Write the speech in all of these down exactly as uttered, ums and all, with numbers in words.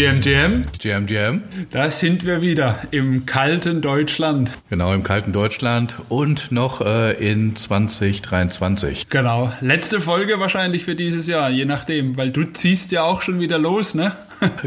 G M G M. G M G M. Da sind wir wieder im kalten Deutschland. Genau, im kalten Deutschland und noch äh, in zwanzig dreiundzwanzig. Genau, letzte Folge wahrscheinlich für dieses Jahr, je nachdem, weil du ziehst ja auch schon wieder los, ne?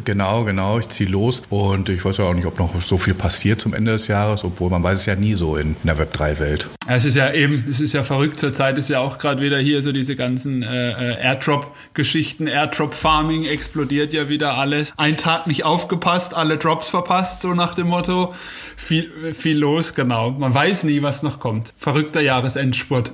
Genau, genau, ich ziehe los und ich weiß ja auch nicht, ob noch so viel passiert zum Ende des Jahres, obwohl man weiß es ja nie so in, in der Web drei Welt. Es ist ja eben, es ist ja verrückt, zur Zeit ist ja auch gerade wieder hier so diese ganzen äh, Airdrop-Geschichten, Airdrop-Farming explodiert ja wieder alles. Ein Tag nicht aufgepasst, alle Drops verpasst, so nach dem Motto. Viel, viel los, genau. Man weiß nie, was noch kommt. Verrückter Jahresendspurt.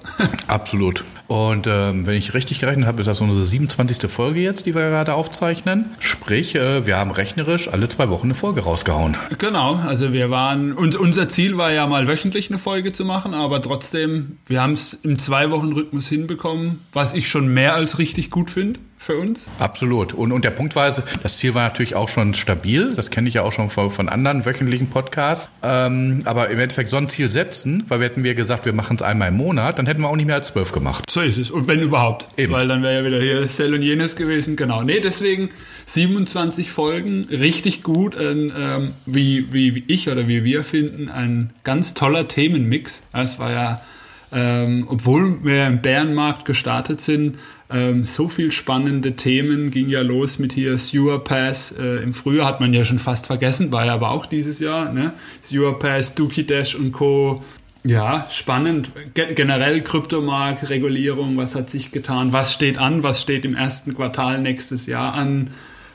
Absolut. Und ähm, wenn ich richtig gerechnet habe, ist das unsere siebenundzwanzigste Folge jetzt, die wir gerade aufzeichnen. Sprich, wir haben rechnerisch alle zwei Wochen eine Folge rausgehauen. Genau, also wir waren, und unser Ziel war ja mal wöchentlich eine Folge zu machen, aber trotzdem, wir haben es im Zwei-Wochen-Rhythmus hinbekommen, was ich schon mehr als richtig gut finde. Für uns? Absolut. Und, und der Punkt war, das Ziel war natürlich auch schon stabil. Das kenne ich ja auch schon von, von anderen wöchentlichen Podcasts. Ähm, aber im Endeffekt so ein Ziel setzen, weil wir hätten wir gesagt, wir machen es einmal im Monat, dann hätten wir auch nicht mehr als zwölf gemacht. So ist es. Und wenn überhaupt. Eben. Weil dann wäre ja wieder hier Sell und jenes gewesen. Genau. Nee, deswegen siebenundzwanzig Folgen, richtig gut. Ein, ähm, wie, wie, wie ich oder wie wir finden, ein ganz toller Themenmix. Es war ja, ähm, obwohl wir im Bärenmarkt gestartet sind, Ähm, so viel spannende Themen, ging ja los mit hier Sewer Pass, äh, im Frühjahr hat man ja schon fast vergessen, war ja aber auch dieses Jahr, ne? Sewer Pass, Duki Dash und Co. Ja, spannend. Ge- generell Kryptomarkt, Regulierung, was hat sich getan, was steht an, was steht im ersten Quartal nächstes Jahr an,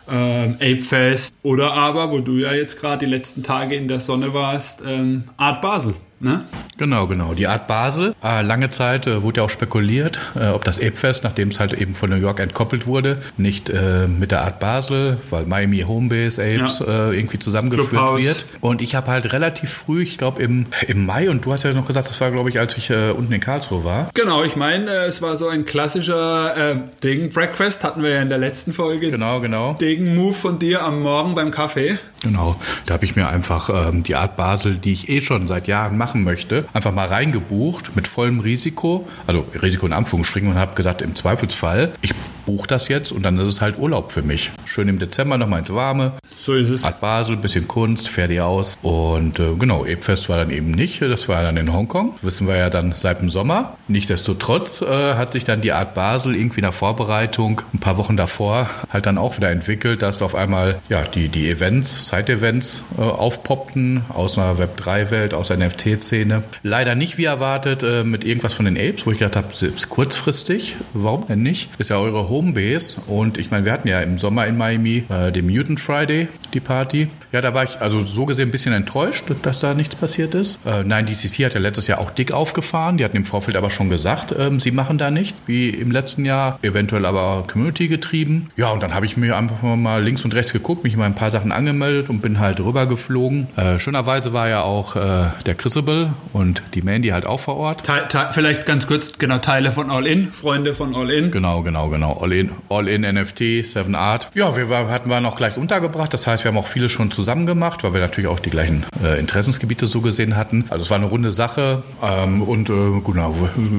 ähm, ApeFest oder aber, wo du ja jetzt gerade die letzten Tage in der Sonne warst, ähm, Art Basel. Ne? Genau, genau. Die Art Basel. Äh, lange Zeit äh, wurde ja auch spekuliert, äh, ob das ApeFest, nachdem es halt eben von New York entkoppelt wurde, nicht äh, mit der Art Basel, weil Miami Homebase Apes ja. äh, irgendwie zusammengeführt Clubhouse. Wird. Und ich habe halt relativ früh, ich glaube im, im Mai, und du hast ja noch gesagt, das war glaube ich, als ich äh, unten in Karlsruhe war. Genau, ich meine, äh, es war so ein klassischer äh, Degen Breakfast, hatten wir ja in der letzten Folge. Genau, genau. Degen Move von dir am Morgen beim Kaffee. Genau, da habe ich mir einfach ähm, die Art Basel, die ich eh schon seit Jahren machen möchte, einfach mal reingebucht mit vollem Risiko, also Risiko in Anführungsstrichen, und habe gesagt, im Zweifelsfall, ich buche das jetzt und dann ist es halt Urlaub für mich. Schön im Dezember nochmal ins Warme. So ist es. Art Basel, bisschen Kunst, fertig aus. Und äh, genau, ApeFest war dann eben nicht, das war dann in Hongkong. Das wissen wir ja dann seit dem Sommer. Nichtsdestotrotz äh, hat sich dann die Art Basel irgendwie in der Vorbereitung ein paar Wochen davor halt dann auch wieder entwickelt, dass auf einmal ja die, die Events, Side-Events äh, aufpoppten aus einer Web drei Welt, aus einer N F T-Szene. Leider nicht wie erwartet äh, mit irgendwas von den Apes, wo ich gedacht habe, selbst kurzfristig, warum denn nicht? Ist ja eure Homebase und ich meine, wir hatten ja im Sommer in Miami äh, den Mutant Friday, die Party. Ja, da war ich also so gesehen ein bisschen enttäuscht, dass da nichts passiert ist. Äh, nein, die C C hat ja letztes Jahr auch dick aufgefahren. Die hatten im Vorfeld aber schon gesagt, äh, sie machen da nichts, wie im letzten Jahr, eventuell aber Community getrieben. Ja, und dann habe ich mir einfach mal links und rechts geguckt, mich mal ein paar Sachen angemeldet und bin halt rübergeflogen. Äh, schönerweise war ja auch äh, der Crucible und die Mandy halt auch vor Ort. Teil, teil, vielleicht ganz kurz, genau, Teile von All In, Freunde von All In. Genau, genau, genau. All In, All In N F T, Seven Art. Ja, wir war, hatten wir noch gleich untergebracht. Das heißt, wir haben auch viele schon zusammen gemacht, weil wir natürlich auch die gleichen äh, Interessensgebiete so gesehen hatten. Also es war eine runde Sache. Ähm, und äh, genau,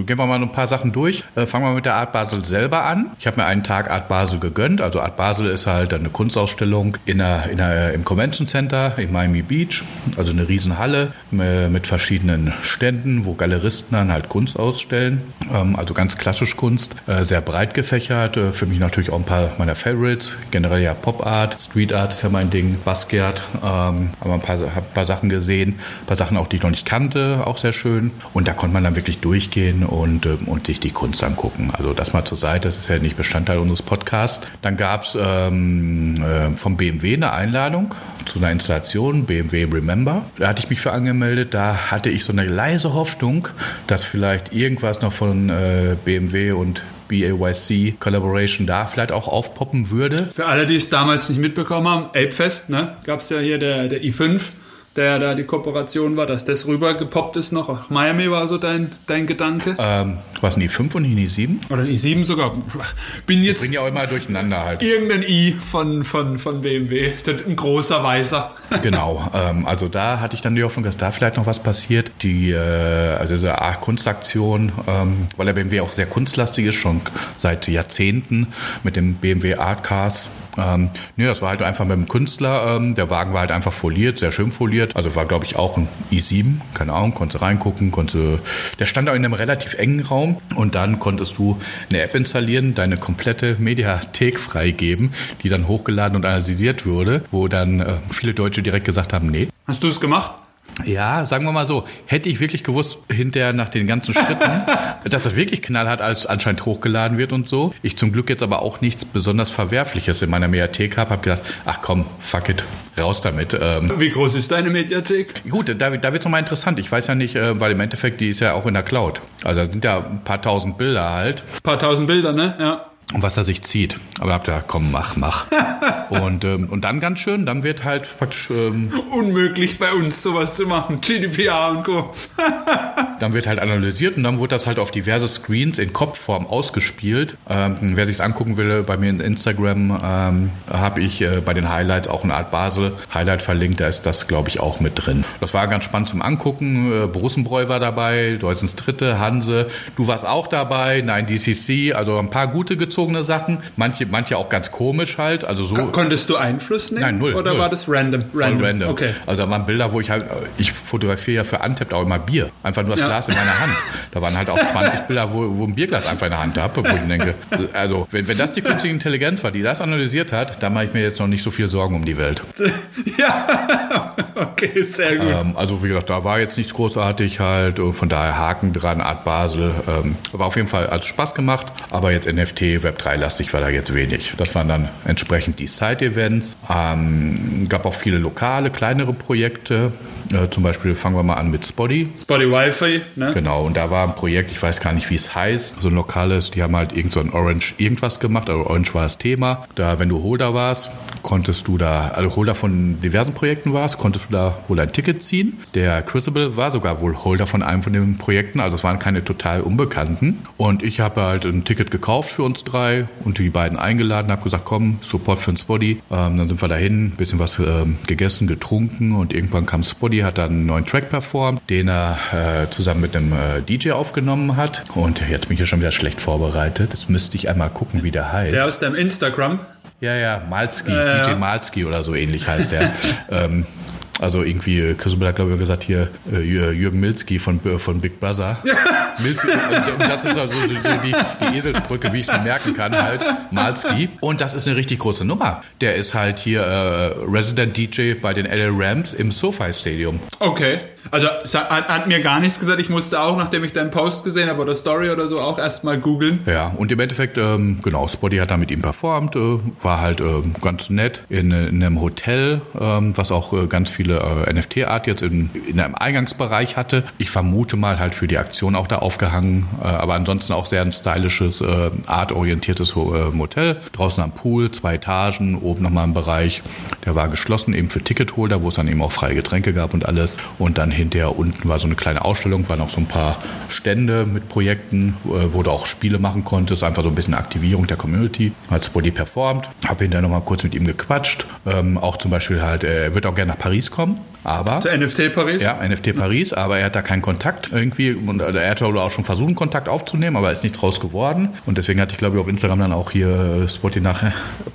gehen wir mal ein paar Sachen durch. Äh, fangen wir mit der Art Basel selber an. Ich habe mir einen Tag Art Basel gegönnt. Also Art Basel ist halt eine Kunstausstellung in einer, in einer, im Convention Center in Miami Beach, also eine Riesenhalle mit verschiedenen Ständen, wo Galeristen dann halt Kunst ausstellen, also ganz klassisch Kunst, sehr breit gefächert, für mich natürlich auch ein paar meiner Favorites, generell ja Pop Art, Street Art ist ja mein Ding, Basquiat, aber ein paar, ein paar Sachen gesehen, ein paar Sachen auch, die ich noch nicht kannte, auch sehr schön, und da konnte man dann wirklich durchgehen und, und sich die Kunst angucken, also das mal zur Seite, das ist ja nicht Bestandteil unseres Podcasts. Dann gab es ähm, vom B M W eine Einladung zu einer Installation, B M W Remember. Da hatte ich mich für angemeldet, da hatte ich so eine leise Hoffnung, dass vielleicht irgendwas noch von äh, B M W und B A Y C Collaboration da vielleicht auch aufpoppen würde. Für alle, die es damals nicht mitbekommen haben, ApeFest, ne? Gab es ja hier der, der i fünf, der da die Kooperation war, dass das rüber gepoppt ist noch. Auch Miami war so dein, dein Gedanke. Ähm, was, ein i fünf und ein i sieben? Oder ein i sieben sogar. Bin jetzt... Ich bringe ja auch immer durcheinander halt. Irgendein i von, von, von B M W. Ein großer Weißer. Genau. Ähm, also da hatte ich dann die Hoffnung, dass da vielleicht noch was passiert. Die, äh, also diese Art Kunstaktion, ähm, weil der B M W auch sehr kunstlastig ist, schon seit Jahrzehnten mit dem B M W Art Cars. Ähm, nee, das war halt einfach mit dem Künstler. Ähm, der Wagen war halt einfach foliert, sehr schön foliert. Also war, glaube ich, auch ein i sieben. Keine Ahnung, konntest reingucken, konntest... Der stand auch in einem relativ engen Raum. Und dann konntest du eine App installieren, deine komplette Mediathek freigeben, die dann hochgeladen und analysiert wurde, wo dann äh, viele Deutsche direkt gesagt haben, nee. Hast du es gemacht? Ja, sagen wir mal so, hätte ich wirklich gewusst, hinterher nach den ganzen Schritten, dass das wirklich knallhart alles anscheinend hochgeladen wird und so. Ich zum Glück jetzt aber auch nichts besonders Verwerfliches in meiner Mediathek habe, habe gedacht, ach komm, fuck it, raus damit. Ähm, Wie groß ist deine Mediathek? Gut, da, da wird es nochmal interessant. Ich weiß ja nicht, weil im Endeffekt, die ist ja auch in der Cloud. Also da sind ja ein paar tausend Bilder halt. Ein paar tausend Bilder, ne? Ja. Und was da sich zieht. Aber habt ihr, komm, mach, mach. und ähm, und dann ganz schön, dann wird halt praktisch... Ähm, Unmöglich bei uns sowas zu machen. G D P R und Co. Dann wird halt analysiert und dann wurde das halt auf diverse Screens in Kopfform ausgespielt. Ähm, wer sich's angucken will, bei mir in Instagram ähm, habe ich äh, bei den Highlights auch ein Art Basel Highlight verlinkt. Da ist das, glaube ich, auch mit drin. Das war ganz spannend zum Angucken. Äh, Borussenbräu war dabei, Deutschens Dritte, Hanse. Du warst auch dabei, nein, D C C. Also ein paar gute gezogen. Sachen, manche, manche auch ganz komisch halt. Also so. Konntest du Einfluss nehmen? Nein, null. Oder null. War das random? Random. Voll random. Okay. Also da waren Bilder, wo ich halt, ich fotografiere ja für Untappd auch immer Bier. Einfach nur das ja. Glas in meiner Hand. Da waren halt auch zwanzig Bilder, wo, wo ein Bierglas einfach in der Hand habe, wo ich denke, also wenn, wenn das die künstliche Intelligenz war, die das analysiert hat, dann mache ich mir jetzt noch nicht so viel Sorgen um die Welt. Ja, okay, sehr gut. Ähm, also wie gesagt, da war jetzt nichts großartig halt und von daher Haken dran, Art Basel. Ähm, war auf jeden Fall also Spaß gemacht, aber jetzt N F T Web drei-lastig war da jetzt wenig. Das waren dann entsprechend die Side-Events. Ähm, gab auch viele lokale, kleinere Projekte. Äh, zum Beispiel fangen wir mal an mit Spottie. Spottie Wi-Fi, ne? Genau, und da war ein Projekt, ich weiß gar nicht, wie es heißt. So ein lokales, die haben halt irgend so ein Orange irgendwas gemacht, also Orange war das Thema. Da, wenn du Holder warst, konntest du da, also Holder von diversen Projekten warst, konntest du da wohl ein Ticket ziehen. Der Crucible war sogar wohl Holder von einem von den Projekten, also es waren keine total Unbekannten. Und ich habe halt ein Ticket gekauft für uns drei und die beiden eingeladen, habe gesagt, komm, Support für den Spottie. Ähm, dann sind wir dahin, ein bisschen was ähm, gegessen, getrunken und irgendwann kam Spottie, hat dann einen neuen Track performt, den er äh, zusammen mit einem äh, D J aufgenommen hat. Und jetzt bin ich ja schon wieder schlecht vorbereitet. Jetzt müsste ich einmal gucken, wie der heißt. Der aus deinem Instagram? Ja, ja, Malskii, äh, D J ja. Malskii oder so ähnlich heißt der. ähm, Also irgendwie, Crucible hat, glaube ich, gesagt, hier Jürgen Milski von, von Big Brother. Milski, und das ist also so die, die Eselsbrücke, wie ich es mir merken kann, halt, Malskii. Und das ist eine richtig große Nummer. Der ist halt hier äh, Resident D J bei den L L Rams im SoFi-Stadium. Okay. Also hat, hat mir gar nichts gesagt. Ich musste auch, nachdem ich deinen Post gesehen habe oder Story oder so, auch erstmal googeln. Ja, und im Endeffekt, ähm, genau, Spottie hat da mit ihm performt, äh, war halt äh, ganz nett in, in einem Hotel, äh, was auch äh, ganz viele äh, N F T-Art jetzt in, in einem Eingangsbereich hatte. Ich vermute mal halt für die Aktion auch da aufgehangen, äh, aber ansonsten auch sehr ein stylisches, äh, artorientiertes äh, Hotel. Draußen am Pool, zwei Etagen, oben nochmal ein Bereich. Der war geschlossen eben für Ticketholder, wo es dann eben auch freie Getränke gab und alles. Und dann hinterher unten war so eine kleine Ausstellung, waren auch so ein paar Stände mit Projekten, wo du auch Spiele machen konntest, einfach so ein bisschen Aktivierung der Community. Hat Spottie performt, habe hinterher nochmal kurz mit ihm gequatscht. Ähm, auch zum Beispiel halt, er wird auch gerne nach Paris kommen, aber... Zu N F T Paris? Ja, N F T Paris, aber er hat da keinen Kontakt irgendwie. Und er hat auch schon versucht, einen Kontakt aufzunehmen, aber ist nichts draus geworden. Und deswegen hatte ich, glaube ich, auf Instagram dann auch hier Spottie nach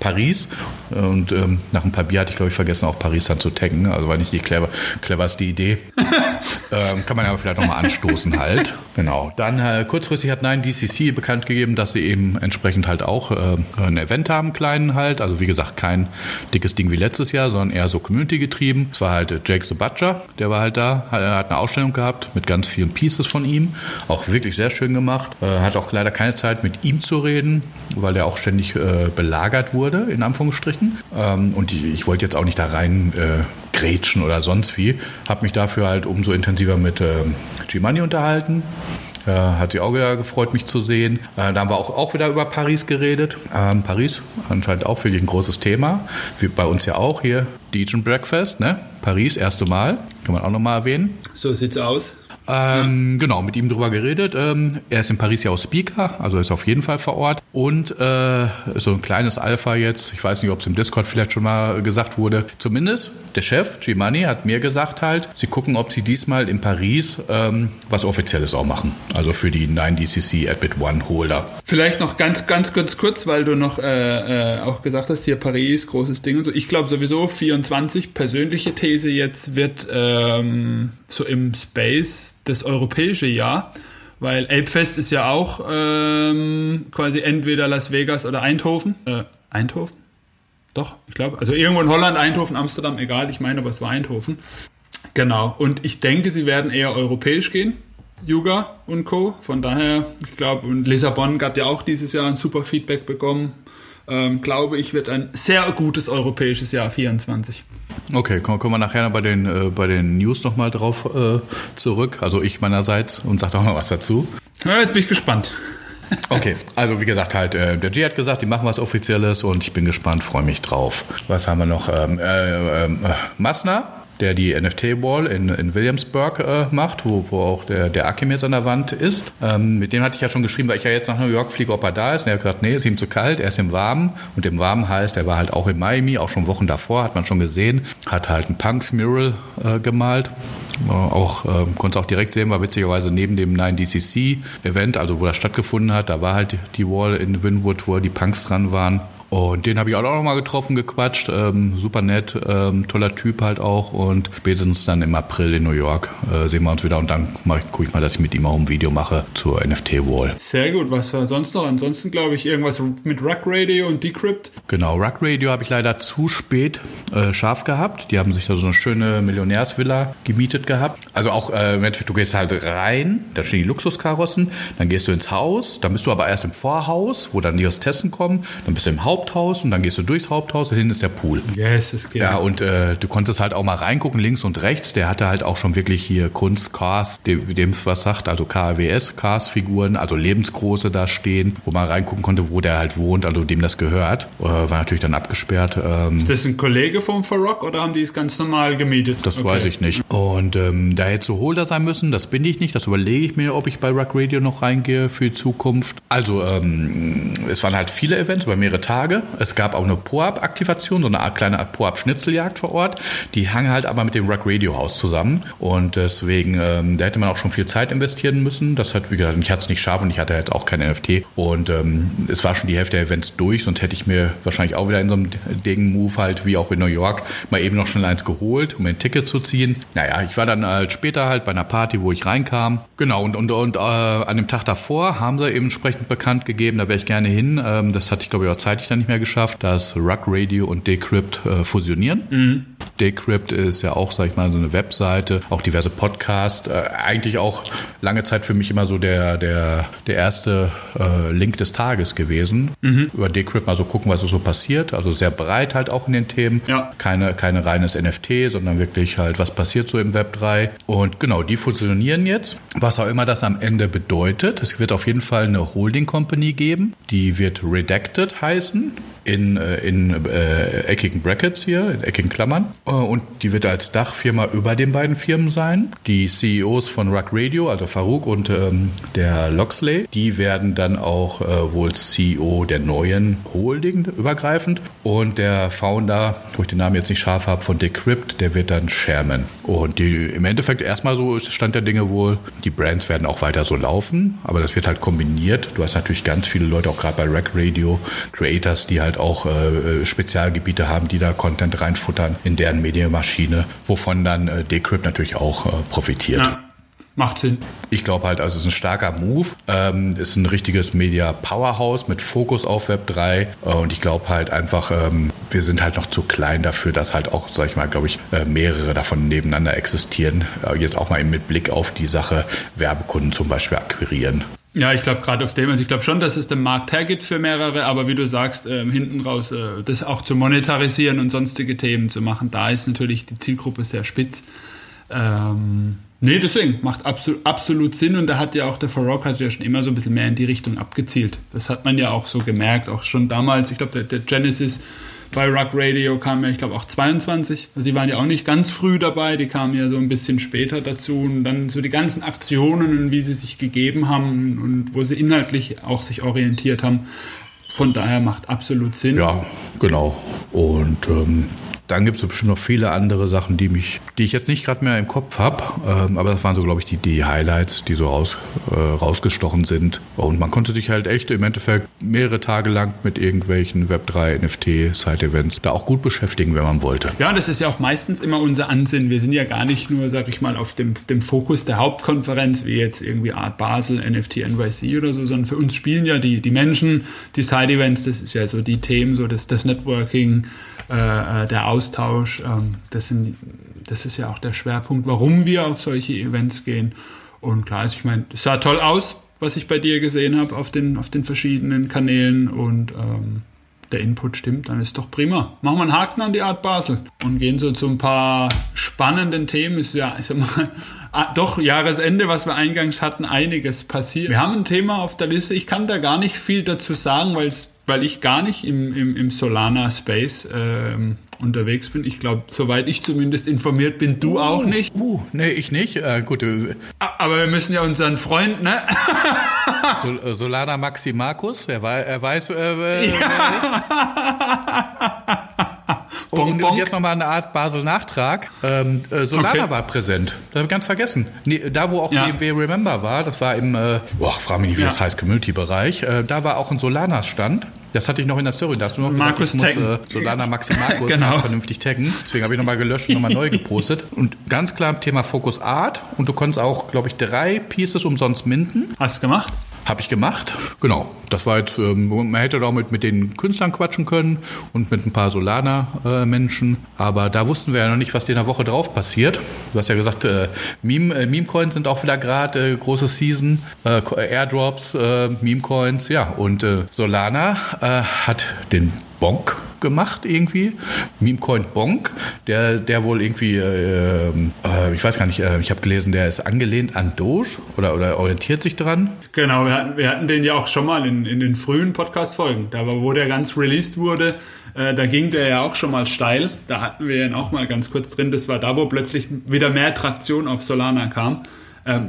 Paris. Und ähm, nach ein paar Bier hatte ich, glaube ich, vergessen, auch Paris dann zu taggen. Also war nicht die clever, cleverste Idee. ähm, kann man aber vielleicht nochmal anstoßen halt. Genau. Dann äh, kurzfristig hat neun D C C bekannt gegeben, dass sie eben entsprechend halt auch äh, ein Event haben, kleinen halt. Also wie gesagt, kein dickes Ding wie letztes Jahr, sondern eher so Community getrieben. Es war halt äh, Jake the Butcher, der war halt da, hat, hat eine Ausstellung gehabt mit ganz vielen Pieces von ihm. Auch wirklich sehr schön gemacht. Äh, hat auch leider keine Zeit mit ihm zu reden, weil der auch ständig äh, belagert wurde, in Anführungsstrichen. Ähm, und ich, ich wollte jetzt auch nicht da rein... Äh, Grätschen oder sonst wie. Habe mich dafür halt umso intensiver mit äh, G-Money unterhalten. Äh, hat sie auch wieder gefreut, mich zu sehen. Äh, da haben wir auch, auch wieder über Paris geredet. Ähm, Paris, anscheinend auch wirklich ein großes Thema. Wie bei uns ja auch hier. Degen Breakfast, ne? Paris, erste Mal. Kann man auch nochmal erwähnen. So sieht's aus. Ähm, ja. Genau, mit ihm drüber geredet. Ähm, er ist in Paris ja auch Speaker, also ist auf jeden Fall vor Ort. und äh, so ein kleines Alpha jetzt, ich weiß nicht, ob es im Discord vielleicht schon mal gesagt wurde, zumindest der Chef, G-Money, hat mir gesagt halt, sie gucken, ob sie diesmal in Paris ähm, was Offizielles auch machen, also für die neun D C C Adbit eins Holder. Vielleicht noch ganz, ganz, ganz kurz, weil du noch äh, äh, auch gesagt hast, hier Paris, großes Ding und so. Ich glaube sowieso vierundzwanzig, persönliche These jetzt, wird ähm, so im Space das europäische Jahr. Weil ApeFest ist ja auch ähm, quasi entweder Las Vegas oder Eindhoven. Äh, Eindhoven? Doch, ich glaube. Also irgendwo in Holland, Eindhoven, Amsterdam, egal. Ich meine, aber es war Eindhoven. Genau. Und ich denke, sie werden eher europäisch gehen. Yuga und Co. Von daher, ich glaube, und Lissabon gab ja auch dieses Jahr ein super Feedback bekommen. Ähm, glaube ich, wird ein sehr gutes europäisches Jahr vierundzwanzig. Okay, kommen wir nachher bei den, äh, bei den News nochmal drauf äh, zurück. Also ich meinerseits und sagt auch noch was dazu. Ja, jetzt bin ich gespannt. Okay, also wie gesagt, halt, äh, der G hat gesagt, die machen was Offizielles und ich bin gespannt, freue mich drauf. Was haben wir noch? Ähm, äh, äh, Masner, der die N F T-Wall in, in Williamsburg äh, macht, wo, wo auch der, der Achim jetzt an der Wand ist. Ähm, mit dem hatte ich ja schon geschrieben, weil ich ja jetzt nach New York fliege, ob er da ist. Und er hat gesagt, nee, ist ihm zu kalt, er ist im Warmen. Und im Warmen heißt, er war halt auch in Miami, auch schon Wochen davor, hat man schon gesehen. Hat halt ein Punks-Mural äh, gemalt. Äh, auch, äh, konntest auch direkt sehen, war witzigerweise neben dem neun D C C Event, also wo das stattgefunden hat, da war halt die Wall in Wynwood, wo die Punks dran waren. Und den habe ich auch noch mal getroffen, gequatscht, ähm, super nett, ähm, toller Typ halt auch, und spätestens dann im April in New York äh, sehen wir uns wieder und dann gucke ich mal, dass ich mit ihm auch ein Video mache zur N F T-Wall. Sehr gut, was war sonst noch? Ansonsten glaube ich irgendwas mit Rug Radio und Decrypt. Genau, Rug Radio habe ich leider zu spät äh, scharf gehabt. Die haben sich da so eine schöne Millionärsvilla gemietet gehabt. Also auch, äh, du gehst halt rein, da stehen die Luxuskarossen, dann gehst du ins Haus, dann bist du aber erst im Vorhaus, wo dann die Hostessen kommen, dann bist du im Haupt Haupthaus und dann gehst du durchs Haupthaus, dahin ist der Pool. Yes, es geht. Ja, und äh, du konntest halt auch mal reingucken, links und rechts. Der hatte halt auch schon wirklich hier Kunst, Cars, dem, dem es was sagt, also K W S, Cars-Figuren, also lebensgroße da stehen, wo man reingucken konnte, wo der halt wohnt, also dem das gehört. Äh, war natürlich dann abgesperrt. Ähm, ist das ein Kollege vom Farokh oder haben die es ganz normal gemietet? Das okay. Weiß ich nicht. Und ähm, da hätte so Holder sein müssen, das bin ich nicht. Das überlege ich mir, ob ich bei Rug Radio noch reingehe für die Zukunft. Also ähm, es waren halt viele Events über mehrere Tage. Es gab auch eine Po-Up-Aktivation, so eine Art kleine Art Po-Up-Schnitzeljagd vor Ort. Die hang halt aber mit dem Rug Radio Haus zusammen. Und deswegen, ähm, da hätte man auch schon viel Zeit investieren müssen. Das hat, wie gesagt, mich hat es nicht scharf und ich hatte jetzt auch kein N F T. Und ähm, es war schon die Hälfte der Events durch, sonst hätte ich mir wahrscheinlich auch wieder in so einem Degen-Move halt, wie auch in New York, mal eben noch schnell eins geholt, um ein Ticket zu ziehen. Naja, ich war dann halt später halt bei einer Party, wo ich reinkam. Genau, und, und, und äh, an dem Tag davor haben sie eben entsprechend bekannt gegeben, da wäre ich gerne hin. Ähm, das hatte ich, glaube ich, auch zeitlich nicht mehr geschafft, dass Rug Radio und Decrypt äh, fusionieren. Mhm. Decrypt ist ja auch, sag ich mal, so eine Webseite, auch diverse Podcasts. Äh, eigentlich auch lange Zeit für mich immer so der, der, der erste äh, Link des Tages gewesen. Mhm. Über Decrypt mal so gucken, was so passiert. Also sehr breit halt auch in den Themen. Ja. Keine, keine reines N F T, sondern wirklich halt, was passiert so im Web drei. Und genau, die fusionieren jetzt. Was auch immer das am Ende bedeutet. Es wird auf jeden Fall eine Holding Company geben. Die wird Redacted heißen. in, in äh, eckigen Brackets hier, in eckigen Klammern. Und die wird als Dachfirma über den beiden Firmen sein. Die C E Os von Rug Radio, also Farokh und ähm, der Loxley, die werden dann auch äh, wohl C E O der neuen Holding übergreifend. Und der Founder, wo ich den Namen jetzt nicht scharf habe, von Decrypt, der wird dann Chairman. Und die, im Endeffekt erstmal so ist Stand der Dinge wohl, die Brands werden auch weiter so laufen, aber das wird halt kombiniert. Du hast natürlich ganz viele Leute, auch gerade bei Rug Radio, Creator, die halt auch äh, Spezialgebiete haben, die da Content reinfuttern in deren Medienmaschine, wovon dann äh, Decrypt natürlich auch äh, profitiert. Ja. Macht Sinn. Ich glaube halt, also es ist ein starker Move, ähm, ist ein richtiges Media-Powerhouse mit Fokus auf Web drei äh, und ich glaube halt einfach, ähm, wir sind halt noch zu klein dafür, dass halt auch, sag ich mal, glaube ich, äh, mehrere davon nebeneinander existieren. Äh, jetzt auch mal eben mit Blick auf die Sache Werbekunden zum Beispiel akquirieren. Ja, ich glaube gerade auf dem, also ich glaube schon, dass es den Markt hergibt für mehrere, aber wie du sagst, äh, hinten raus äh, das auch zu monetarisieren und sonstige Themen zu machen, da ist natürlich die Zielgruppe sehr spitz. Ähm, nee, deswegen macht absolut, absolut Sinn und da hat ja auch der Farokh hat ja schon immer so ein bisschen mehr in die Richtung abgezielt. Das hat man ja auch so gemerkt, auch schon damals, ich glaube der, der Genesis bei Rug Radio kam ja, ich glaube, auch zweiundzwanzig. Also die waren ja auch nicht ganz früh dabei, die kamen ja so ein bisschen später dazu. Und dann so die ganzen Aktionen und wie sie sich gegeben haben und wo sie inhaltlich auch sich orientiert haben, Von daher macht absolut Sinn. Ja, genau. Und ähm, dann gibt es bestimmt noch viele andere Sachen, die mich, die ich jetzt nicht gerade mehr im Kopf habe. Ähm, aber das waren so, glaube ich, die, die Highlights, die so raus, äh, rausgestochen sind. Und man konnte sich halt echt im Endeffekt mehrere Tage lang mit irgendwelchen Web drei, N F T, Side-Events da auch gut beschäftigen, wenn man wollte. Ja, das ist ja auch meistens immer unser Ansinnen. Wir sind ja gar nicht nur, sag ich mal, auf dem, dem Fokus der Hauptkonferenz, wie jetzt irgendwie Art Basel, N F T N Y C oder so, sondern für uns spielen ja die, die Menschen, die Side-Events, das ist ja so die Themen, so das, das Networking, äh, der Austausch, ähm, das sind, das ist ja auch der Schwerpunkt, warum wir auf solche Events gehen. Und klar, ich meine, es sah toll aus, was ich bei dir gesehen habe auf den, auf den verschiedenen Kanälen, und ähm, der Input stimmt, dann ist doch prima. Machen wir einen Haken an die Art Basel und gehen so zu ein paar spannenden Themen. Ist ja, ich sag mal, doch Jahresende, was wir eingangs hatten, einiges passiert. Wir haben ein Thema auf der Liste, ich kann da gar nicht viel dazu sagen, weil's, weil ich gar nicht im, im, im Solana-Space ähm, unterwegs bin. Ich glaube, soweit ich zumindest informiert bin, du uh, auch nicht. Uh, nee, ich nicht. Äh, gut. Aber wir müssen ja unseren Freund, ne? Sol- Solana Maxi Markus, er weiß, äh, wer ja. er ist. Bonk, und, bonk. Und jetzt nochmal eine Art Basel-Nachtrag. Ähm, äh, Solana okay. war präsent. Das habe ich ganz vergessen. Nee, da, wo auch ja. B M W Remember war, das war im, äh, boah, frag mich nicht, wie ja. das heißt, Community-Bereich, äh, da war auch ein Solana-Stand. Das hatte ich noch in der Story. Da hast du noch Markus gesagt, ich muss, äh, Solana Maxi Markus genau. vernünftig taggen. Deswegen habe ich nochmal gelöscht und nochmal neu gepostet. Und ganz klar Thema Focus Art. Und du konntest auch, glaube ich, drei Pieces umsonst minten. Hast du gemacht? Habe ich gemacht. Genau. Das war jetzt, ähm, man hätte doch mit, mit den Künstlern quatschen können und mit ein paar Solana-Menschen. Äh, Aber da wussten wir ja noch nicht, was in der Woche drauf passiert. Du hast ja gesagt, äh, Meme, äh, Meme-Coins sind auch wieder gerade äh, große Season. Äh, Airdrops, äh, Meme-Coins, ja. Und äh, Solana äh, hat den Bonk gemacht irgendwie, Memecoin Bonk, der der wohl irgendwie, äh, äh, ich weiß gar nicht, äh, ich habe gelesen, der ist angelehnt an Doge oder, oder orientiert sich dran. Genau, wir hatten, wir hatten den ja auch schon mal in, in den frühen Podcast-Folgen, da wo der ganz released wurde, äh, da ging der ja auch schon mal steil, da hatten wir ihn auch mal ganz kurz drin, das war da, wo plötzlich wieder mehr Traktion auf Solana kam.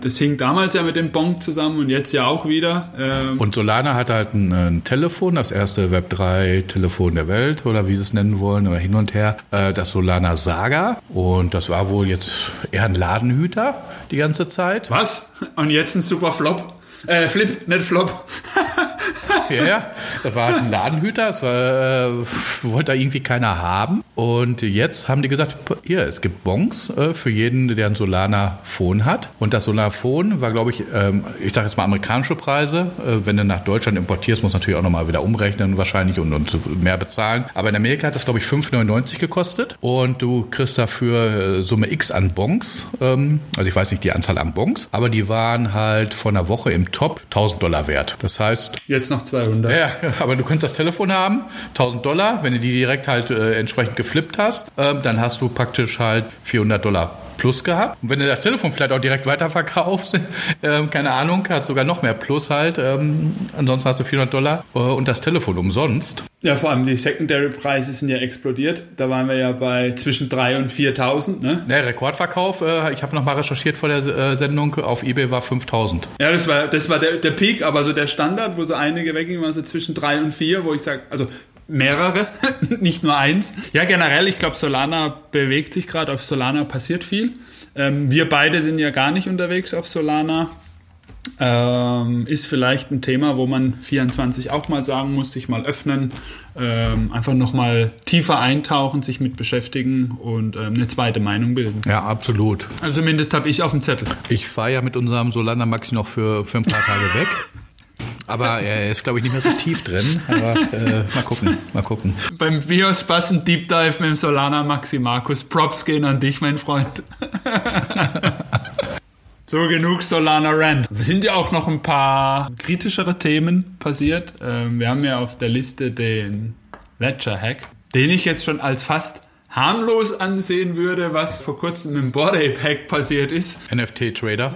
Das hing damals ja mit dem Bonk zusammen und jetzt ja auch wieder. Und Solana hat halt ein, ein Telefon, das erste Web drei Telefon der Welt oder wie sie es nennen wollen oder hin und her, das Solana Saga. Und das war wohl jetzt eher ein Ladenhüter die ganze Zeit. Was? Und jetzt ein super Flop? Äh, Flip, nicht Flop. Ja, ja, das war halt ein Ladenhüter, das war, äh, wollte da irgendwie keiner haben. Und jetzt haben die gesagt, hier, es gibt Bonks äh, für jeden, der ein Solana-Phone hat. Und das Solana-Phone war, glaube ich, ähm, ich sage jetzt mal amerikanische Preise. Äh, wenn du nach Deutschland importierst, musst du natürlich auch nochmal wieder umrechnen wahrscheinlich und, und mehr bezahlen. Aber in Amerika hat das, glaube ich, fünf neunundneunzig gekostet. Und du kriegst dafür äh, Summe X an Bonks. Ähm, also ich weiß nicht die Anzahl an Bonks, aber die waren halt vor einer Woche im Top tausend Dollar wert. Das heißt... Jetzt noch zweihundert. Ja, aber du kannst das Telefon haben, tausend Dollar, wenn du die direkt halt äh, entsprechend geflippt hast, ähm, dann hast du praktisch halt vierhundert Dollar plus gehabt. Und wenn du das Telefon vielleicht auch direkt weiterverkaufst, äh, keine Ahnung, hast sogar noch mehr plus halt, ähm, ansonsten hast du vierhundert Dollar äh, und das Telefon umsonst. Ja, vor allem die Secondary-Preise sind ja explodiert. Da waren wir ja bei zwischen dreitausend und viertausend, ne? Ne, Rekordverkauf, äh, ich habe nochmal recherchiert vor der äh, Sendung, auf eBay war fünftausend. Ja, das war das war der, der Peak, aber so der Standard, wo so einige weggingen, waren so zwischen drei und vier, wo ich sage, also mehrere, nicht nur eins. Ja, generell, ich glaube, Solana bewegt sich gerade, auf Solana passiert viel. Ähm, wir beide sind ja gar nicht unterwegs auf Solana. Ähm, ist vielleicht ein Thema, wo man vierundzwanzig auch mal sagen muss, sich mal öffnen, ähm, einfach nochmal tiefer eintauchen, sich mit beschäftigen und ähm, eine zweite Meinung bilden. Ja, absolut. Also zumindest habe ich auf dem Zettel. Ich fahre ja mit unserem Solana Maxi noch für, für ein paar Tage weg. Aber er ist, glaube ich, nicht mehr so tief drin. Aber äh, mal gucken, mal gucken. Beim Bios passen Deep Dive mit dem Solana Maxi Markus. Props gehen an dich, mein Freund. So, genug Solana Rant. Es sind ja auch noch ein paar kritischere Themen passiert. Ähm, wir haben ja auf der Liste den Ledger-Hack, den ich jetzt schon als fast harmlos ansehen würde, was vor kurzem mit dem Bored Ape Hack passiert ist. N F T-Trader.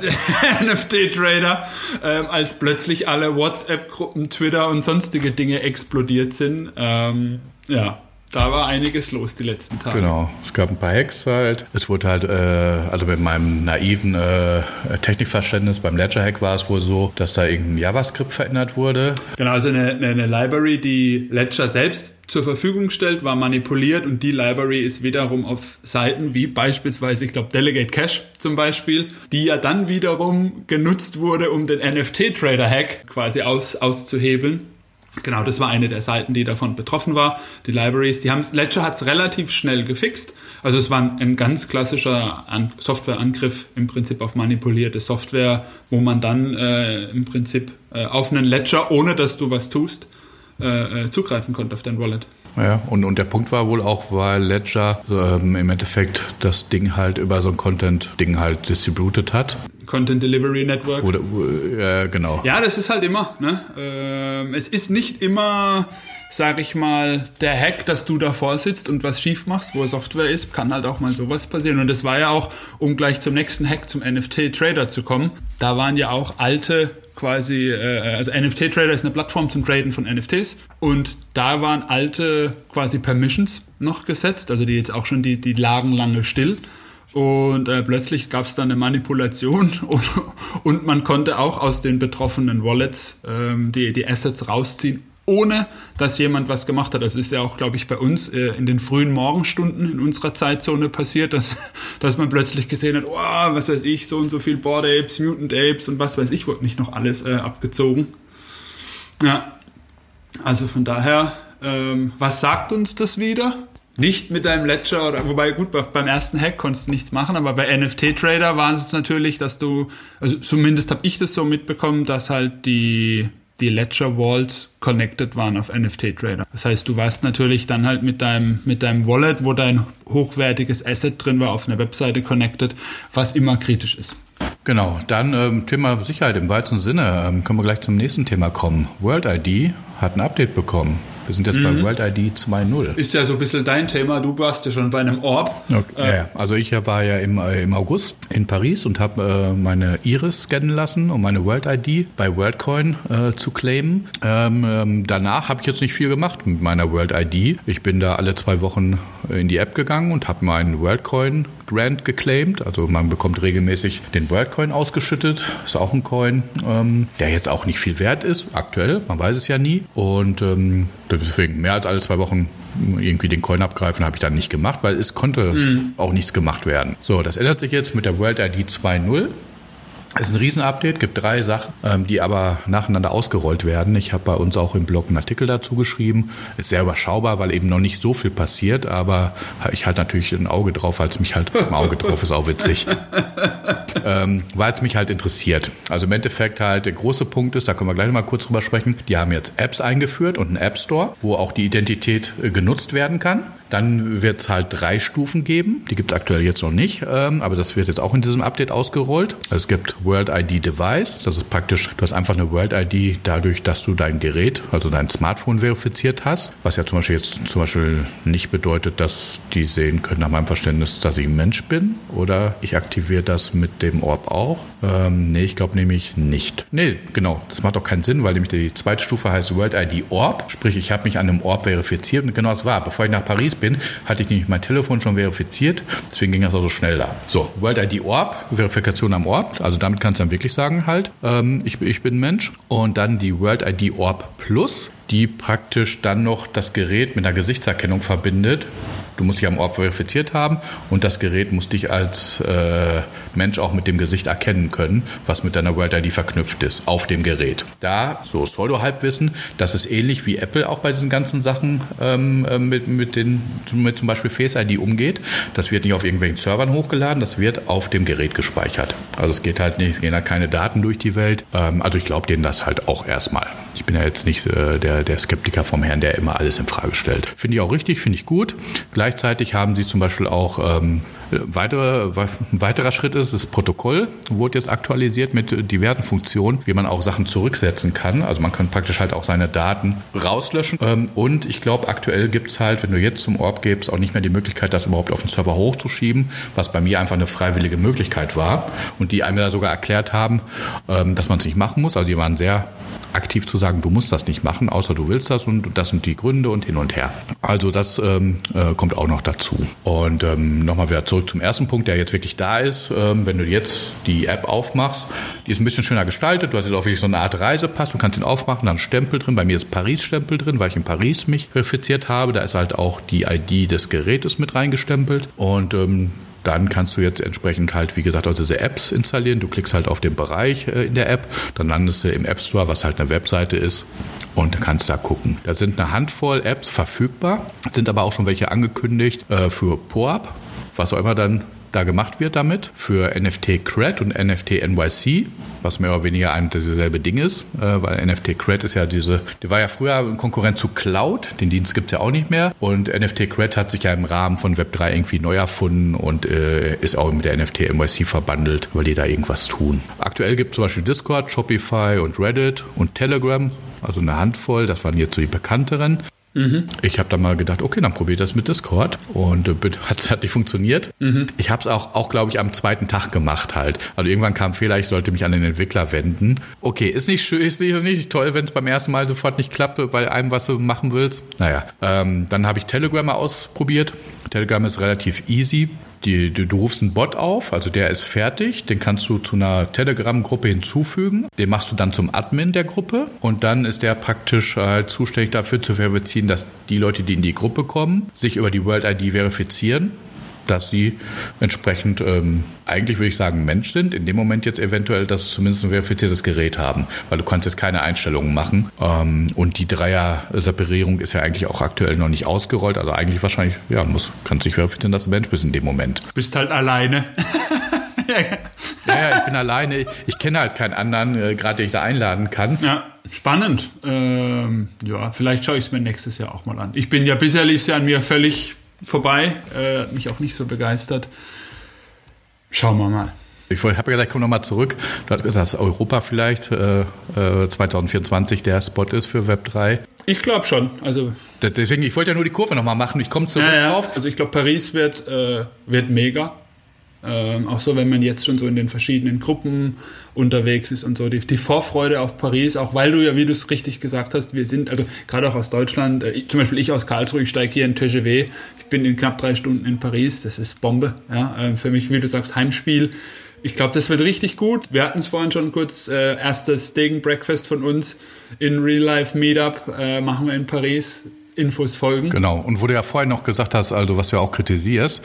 N F T-Trader, ähm, als plötzlich alle WhatsApp-Gruppen, Twitter und sonstige Dinge explodiert sind. Ähm, ja. Da war einiges los die letzten Tage. Genau, es gab ein paar Hacks halt. Es wurde halt, äh, also mit meinem naiven äh, Technikverständnis, beim Ledger-Hack war es wohl so, dass da irgendein JavaScript verändert wurde. Genau, also eine, eine, eine Library, die Ledger selbst zur Verfügung stellt, war manipuliert und die Library ist wiederum auf Seiten wie beispielsweise, ich glaube, Delegate Cash zum Beispiel, die ja dann wiederum genutzt wurde, um den N F T-Trader-Hack quasi aus, auszuhebeln. Genau, das war eine der Seiten, die davon betroffen war. Die Libraries, die haben Ledger hat es relativ schnell gefixt. Also es war ein, ein ganz klassischer An- Softwareangriff im Prinzip auf manipulierte Software, wo man dann äh, im Prinzip äh, auf einen Ledger, ohne dass du was tust, äh, zugreifen konnte auf dein Wallet. Ja, und, und der Punkt war wohl auch, weil Ledger ähm, im Endeffekt das Ding halt über so ein Content-Ding halt distributed hat. Content Delivery Network. Oder, äh, genau. Ja, das ist halt immer. Ne? Ähm, es ist nicht immer, sag ich mal, der Hack, dass du davor sitzt und was schief machst, wo Software ist, kann halt auch mal sowas passieren. Und das war ja auch, um gleich zum nächsten Hack, zum N F T-Trader zu kommen, da waren ja auch alte quasi, äh, also N F T-Trader ist eine Plattform zum Traden von N F Ts und da waren alte quasi Permissions noch gesetzt, also die jetzt auch schon, die, die lagen lange still. Und äh, plötzlich gab es dann eine Manipulation und, und man konnte auch aus den betroffenen Wallets ähm, die, die Assets rausziehen, ohne dass jemand was gemacht hat. Das ist ja auch, glaube ich, bei uns äh, in den frühen Morgenstunden in unserer Zeitzone passiert, dass, dass man plötzlich gesehen hat, oh, was weiß ich, so und so viel Bored Apes, Mutant Apes und was weiß ich, wurde nicht noch alles äh, abgezogen. Ja, also von daher, ähm, was sagt uns das wieder? Nicht mit deinem Ledger, oder wobei gut, beim ersten Hack konntest du nichts machen, aber bei N F T-Trader war es natürlich, dass du, also zumindest habe ich das so mitbekommen, dass halt die, die Ledger-Walls connected waren auf N F T-Trader. Das heißt, du warst natürlich dann halt mit deinem, mit deinem Wallet, wo dein hochwertiges Asset drin war, auf einer Webseite connected, was immer kritisch ist. Genau, dann ähm, Thema Sicherheit im weitesten Sinne. Ähm, können wir gleich zum nächsten Thema kommen. World I D hat ein Update bekommen. Wir sind jetzt mhm. bei World I D zwei Punkt null. Ist ja so ein bisschen dein Thema. Du warst ja schon bei einem Orb. Okay. Äh, ja, also ich war ja im, äh, im August in Paris und habe äh, meine Iris scannen lassen, um meine World I D bei Worldcoin äh, zu claimen. Ähm, ähm, danach habe ich jetzt nicht viel gemacht mit meiner World I D. Ich bin da alle zwei Wochen in die App gegangen und habe meinen Worldcoin Grant geclaimed. Also man bekommt regelmäßig den Worldcoin ausgeschüttet. Ist auch ein Coin, ähm, der jetzt auch nicht viel wert ist aktuell. Man weiß es ja nie. Und ähm, deswegen mehr als alle zwei Wochen irgendwie den Coin abgreifen, habe ich dann nicht gemacht, weil es konnte mm. auch nichts gemacht werden. So, das ändert sich jetzt mit der World I D zwei Punkt null. Es ist ein Riesen-Update, gibt drei Sachen, ähm, die aber nacheinander ausgerollt werden. Ich habe bei uns auch im Blog einen Artikel dazu geschrieben. Ist sehr überschaubar, weil eben noch nicht so viel passiert, aber ich halte natürlich ein Auge drauf, weil es mich halt ein Auge drauf ist, auch witzig. ähm, weil es mich halt interessiert. Also im Endeffekt halt der große Punkt ist, da können wir gleich mal kurz drüber sprechen, die haben jetzt Apps eingeführt und einen App Store, wo auch die Identität äh, genutzt werden kann. Dann wird es halt drei Stufen geben. Die gibt es aktuell jetzt noch nicht, ähm, aber das wird jetzt auch in diesem Update ausgerollt. Also es gibt World I D Device, das ist praktisch, du hast einfach eine World I D dadurch, dass du dein Gerät, also dein Smartphone verifiziert hast, was ja zum Beispiel jetzt zum Beispiel nicht bedeutet, dass die sehen können nach meinem Verständnis, dass ich ein Mensch bin oder ich aktiviere das mit dem Orb auch. Ähm, nee, ich glaube nämlich nicht. Nee, genau, das macht auch keinen Sinn, weil nämlich die zweite Stufe heißt World I D Orb, sprich ich habe mich an einem Orb verifiziert und genau das war, bevor ich nach Paris bin, hatte ich nämlich mein Telefon schon verifiziert, deswegen ging das auch so schnell da. So, World I D Orb, Verifikation am Orb, also damit kannst du dann wirklich sagen halt, ähm, ich, ich bin Mensch. Und dann die World I D Orb Plus, die praktisch dann noch das Gerät mit einer Gesichtserkennung verbindet. Du musst dich am Orb verifiziert haben und das Gerät muss dich als äh, Mensch auch mit dem Gesicht erkennen können, was mit deiner World I D verknüpft ist, auf dem Gerät. Da, so Pseudo-Halbwissen, das ist ähnlich wie Apple auch bei diesen ganzen Sachen ähm, mit, mit, den, mit zum Beispiel Face I D umgeht. Das wird nicht auf irgendwelchen Servern hochgeladen, das wird auf dem Gerät gespeichert. Also es geht halt nicht, gehen halt keine Daten durch die Welt. Ähm, also ich glaube denen das halt auch erstmal. Ich bin ja jetzt nicht äh, der, der Skeptiker vom Herrn, der immer alles in Frage stellt. Finde ich auch richtig, finde ich gut. Gleichzeitig haben sie zum Beispiel auch ähm, Weitere, ein weiterer Schritt ist, das Protokoll wurde jetzt aktualisiert mit diversen Funktionen, wie man auch Sachen zurücksetzen kann. Also man kann praktisch halt auch seine Daten rauslöschen. Und ich glaube, aktuell gibt es halt, wenn du jetzt zum Orb gibst, auch nicht mehr die Möglichkeit, das überhaupt auf den Server hochzuschieben, was bei mir einfach eine freiwillige Möglichkeit war. Und die einem da sogar erklärt haben, dass man es nicht machen muss. Also die waren sehr aktiv zu sagen, du musst das nicht machen, außer du willst das und das sind die Gründe und hin und her. Also das ähm, äh, kommt auch noch dazu. Und ähm, nochmal wieder zurück zum ersten Punkt, der jetzt wirklich da ist. Ähm, wenn du jetzt die App aufmachst, die ist ein bisschen schöner gestaltet. Du hast jetzt auch wirklich so eine Art Reisepass. Du kannst ihn aufmachen, da ist ein Stempel drin. Bei mir ist Paris-Stempel drin, weil ich in Paris mich verifiziert habe. Da ist halt auch die I D des Gerätes mit reingestempelt. Und ähm, dann kannst du jetzt entsprechend halt, wie gesagt, also diese Apps installieren. Du klickst halt auf den Bereich in der App, dann landest du im App Store, was halt eine Webseite ist und kannst da gucken. Da sind eine Handvoll Apps verfügbar, sind aber auch schon welche angekündigt für P O A P, was auch immer dann da gemacht wird damit, für N F T Cred und N F T N Y C, was mehr oder weniger ein dasselbe Ding ist, weil N F T Cred ist ja diese, die war ja früher ein Konkurrent zu Cloud, den Dienst gibt es ja auch nicht mehr und N F T Cred hat sich ja im Rahmen von Web drei irgendwie neu erfunden und äh, ist auch mit der N F T N Y C verbandelt, weil die da irgendwas tun. Aktuell gibt es zum Beispiel Discord, Shopify und Reddit und Telegram, also eine Handvoll, das waren jetzt so die bekannteren. Mhm. Ich habe da mal gedacht, okay, dann probier das mit Discord und äh, hat, hat nicht funktioniert. Mhm. Ich habe es auch, auch glaube ich, am zweiten Tag gemacht halt. Also irgendwann kam Fehler, ich sollte mich an den Entwickler wenden. Okay, ist nicht schön, ist, ist nicht toll, wenn es beim ersten Mal sofort nicht klappt bei einem, was du machen willst. Naja, ähm, dann habe ich Telegram mal ausprobiert. Telegram ist relativ easy. Die, du, du rufst einen Bot auf, also der ist fertig, den kannst du zu einer Telegram-Gruppe hinzufügen, den machst du dann zum Admin der Gruppe und dann ist der praktisch halt zuständig dafür zu verifizieren, dass die Leute, die in die Gruppe kommen, sich über die World I D verifizieren, dass sie entsprechend ähm, eigentlich würde ich sagen Mensch sind, in dem Moment jetzt eventuell, dass sie zumindest ein verifiziertes Gerät haben, weil du kannst jetzt keine Einstellungen machen ähm, und die Dreier-Separierung ist ja eigentlich auch aktuell noch nicht ausgerollt, also eigentlich wahrscheinlich, ja, muss, kannst dich verifizieren, dass du Mensch bist in dem Moment. Bist halt alleine. Ja, ja. ja, ich bin alleine, ich, ich kenne halt keinen anderen, äh, gerade den ich da einladen kann. Ja. Spannend. Ähm, ja, vielleicht schaue ich es mir nächstes Jahr auch mal an. Ich bin ja, bisher lief es ja an mir völlig vorbei, äh, mich auch nicht so begeistert. Schauen wir mal. Ich habe ja gesagt, komm nochmal zurück. Du hast gesagt, dass Europa vielleicht äh, äh, zwanzig vierundzwanzig der Spot ist für Web drei. Ich glaube schon. Also deswegen, ich wollte ja nur die Kurve nochmal machen. Ich komme zurück ja, ja. drauf. Also ich glaube, Paris wird, äh, wird mega. Ähm, auch so, wenn man jetzt schon so in den verschiedenen Gruppen unterwegs ist und so. Die, die Vorfreude auf Paris, auch weil du ja, wie du es richtig gesagt hast, wir sind, also gerade auch aus Deutschland, äh, zum Beispiel ich aus Karlsruhe, ich steige hier in T G V, ich bin in knapp drei Stunden in Paris, das ist Bombe. Ja? Ähm, für mich, wie du sagst, Heimspiel. Ich glaube, das wird richtig gut. Wir hatten es vorhin schon kurz, äh, erstes Degen Breakfast von uns in Real Life Meetup äh, machen wir in Paris. Infos folgen. Genau. Und wo du ja vorhin noch gesagt hast, also was du ja auch kritisierst,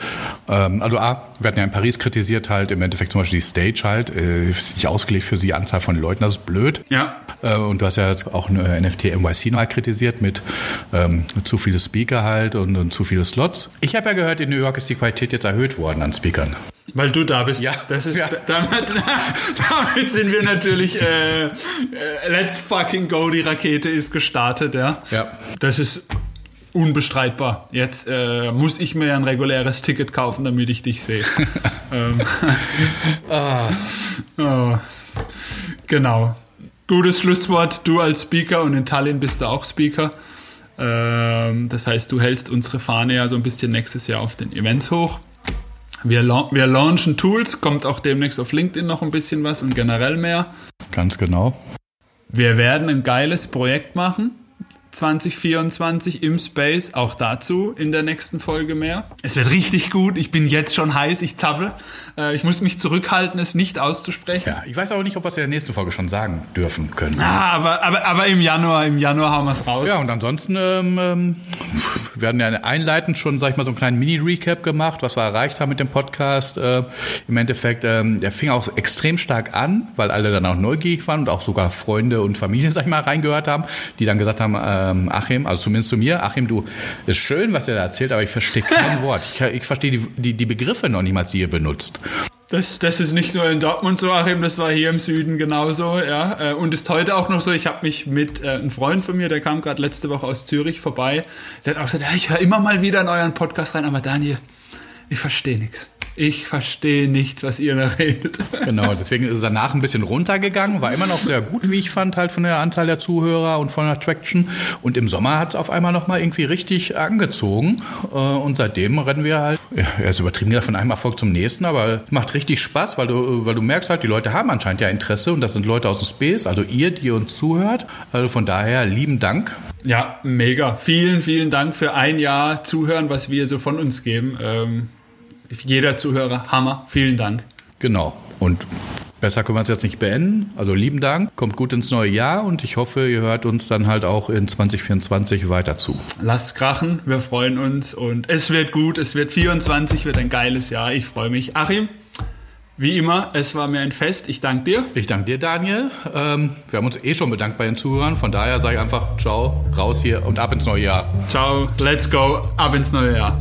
ähm, also A, wir hatten ja in Paris kritisiert halt im Endeffekt zum Beispiel die Stage halt, äh, ist nicht ausgelegt für die Anzahl von Leuten, das ist blöd. Ja. Äh, und du hast ja jetzt auch eine N F T N Y C noch kritisiert mit ähm, zu viele Speaker halt und, und zu viele Slots. Ich habe ja gehört, in New York ist die Qualität jetzt erhöht worden an Speakern. Weil du da bist. Ja. Das ist, ja. Damit, damit sind wir natürlich, äh, let's fucking go, die Rakete ist gestartet, ja. Ja. Das ist unbestreitbar. Jetzt äh, muss ich mir ja ein reguläres Ticket kaufen, damit ich dich sehe. ähm. ah. oh. Genau. Gutes Schlusswort. Du als Speaker und in Tallinn bist du auch Speaker. Ähm, das heißt, du hältst unsere Fahne ja so ein bisschen nächstes Jahr auf den Events hoch. Wir, la- wir launchen Tools, kommt auch demnächst auf LinkedIn noch ein bisschen was und generell mehr. Ganz genau. Wir werden ein geiles Projekt machen, zwanzig vierundzwanzig im Space, auch dazu in der nächsten Folge mehr. Es wird richtig gut, ich bin jetzt schon heiß, ich zappel. Äh, ich muss mich zurückhalten, es nicht auszusprechen. Ja, ich weiß auch nicht, ob wir es in der nächsten Folge schon sagen dürfen können. Ah, aber, aber, aber im Januar, im Januar hauen wir es raus. Ja, und ansonsten ähm, ähm, werden ja einleitend schon, sag ich mal, so einen kleinen Mini-Recap gemacht, was wir erreicht haben mit dem Podcast. Äh, Im Endeffekt, ähm, der fing auch extrem stark an, weil alle dann auch neugierig waren und auch sogar Freunde und Familien, sag ich mal, reingehört haben, die dann gesagt haben, äh, Achim, also zumindest zu mir, Achim, du, ist schön, was er da erzählt, aber ich verstehe kein Wort. Ich, ich verstehe die, die, die Begriffe noch niemals, die ihr benutzt. Das, das ist nicht nur in Dortmund so, Achim, das war hier im Süden genauso, ja. Und ist heute auch noch so. Ich habe mich mit äh, einem Freund von mir, der kam gerade letzte Woche aus Zürich vorbei, der hat auch gesagt, ja, ich höre immer mal wieder in euren Podcast rein, aber Daniel, ich verstehe nichts. ich verstehe nichts, was ihr da redet. Genau, deswegen ist es danach ein bisschen runtergegangen, war immer noch sehr gut, wie ich fand, halt von der Anzahl der Zuhörer und von der Traction. Und im Sommer hat es auf einmal nochmal irgendwie richtig angezogen. Und seitdem rennen wir halt, ja, es übertrieben ja von einem Erfolg zum nächsten, aber es macht richtig Spaß, weil du, weil du merkst halt, die Leute haben anscheinend ja Interesse und das sind Leute aus dem Space, also ihr, die uns zuhört. Also von daher lieben Dank. Ja, mega. Vielen, vielen Dank für ein Jahr Zuhören, was wir so von uns geben. Ähm, jeder Zuhörer, Hammer. Vielen Dank. Genau. Und besser können wir es jetzt nicht beenden. Also lieben Dank. Kommt gut ins neue Jahr und ich hoffe, ihr hört uns dann halt auch in zwanzig vierundzwanzig weiter zu. Lasst krachen. Wir freuen uns und es wird gut. Es wird vierundzwanzig, wird ein geiles Jahr. Ich freue mich. Achim? Wie immer, es war mir ein Fest. Ich danke dir. Ich danke dir, Daniel. Ähm, wir haben uns eh schon bedankt bei den Zuhörern. Von daher sage ich einfach ciao, raus hier und ab ins neue Jahr. Ciao, let's go, ab ins neue Jahr.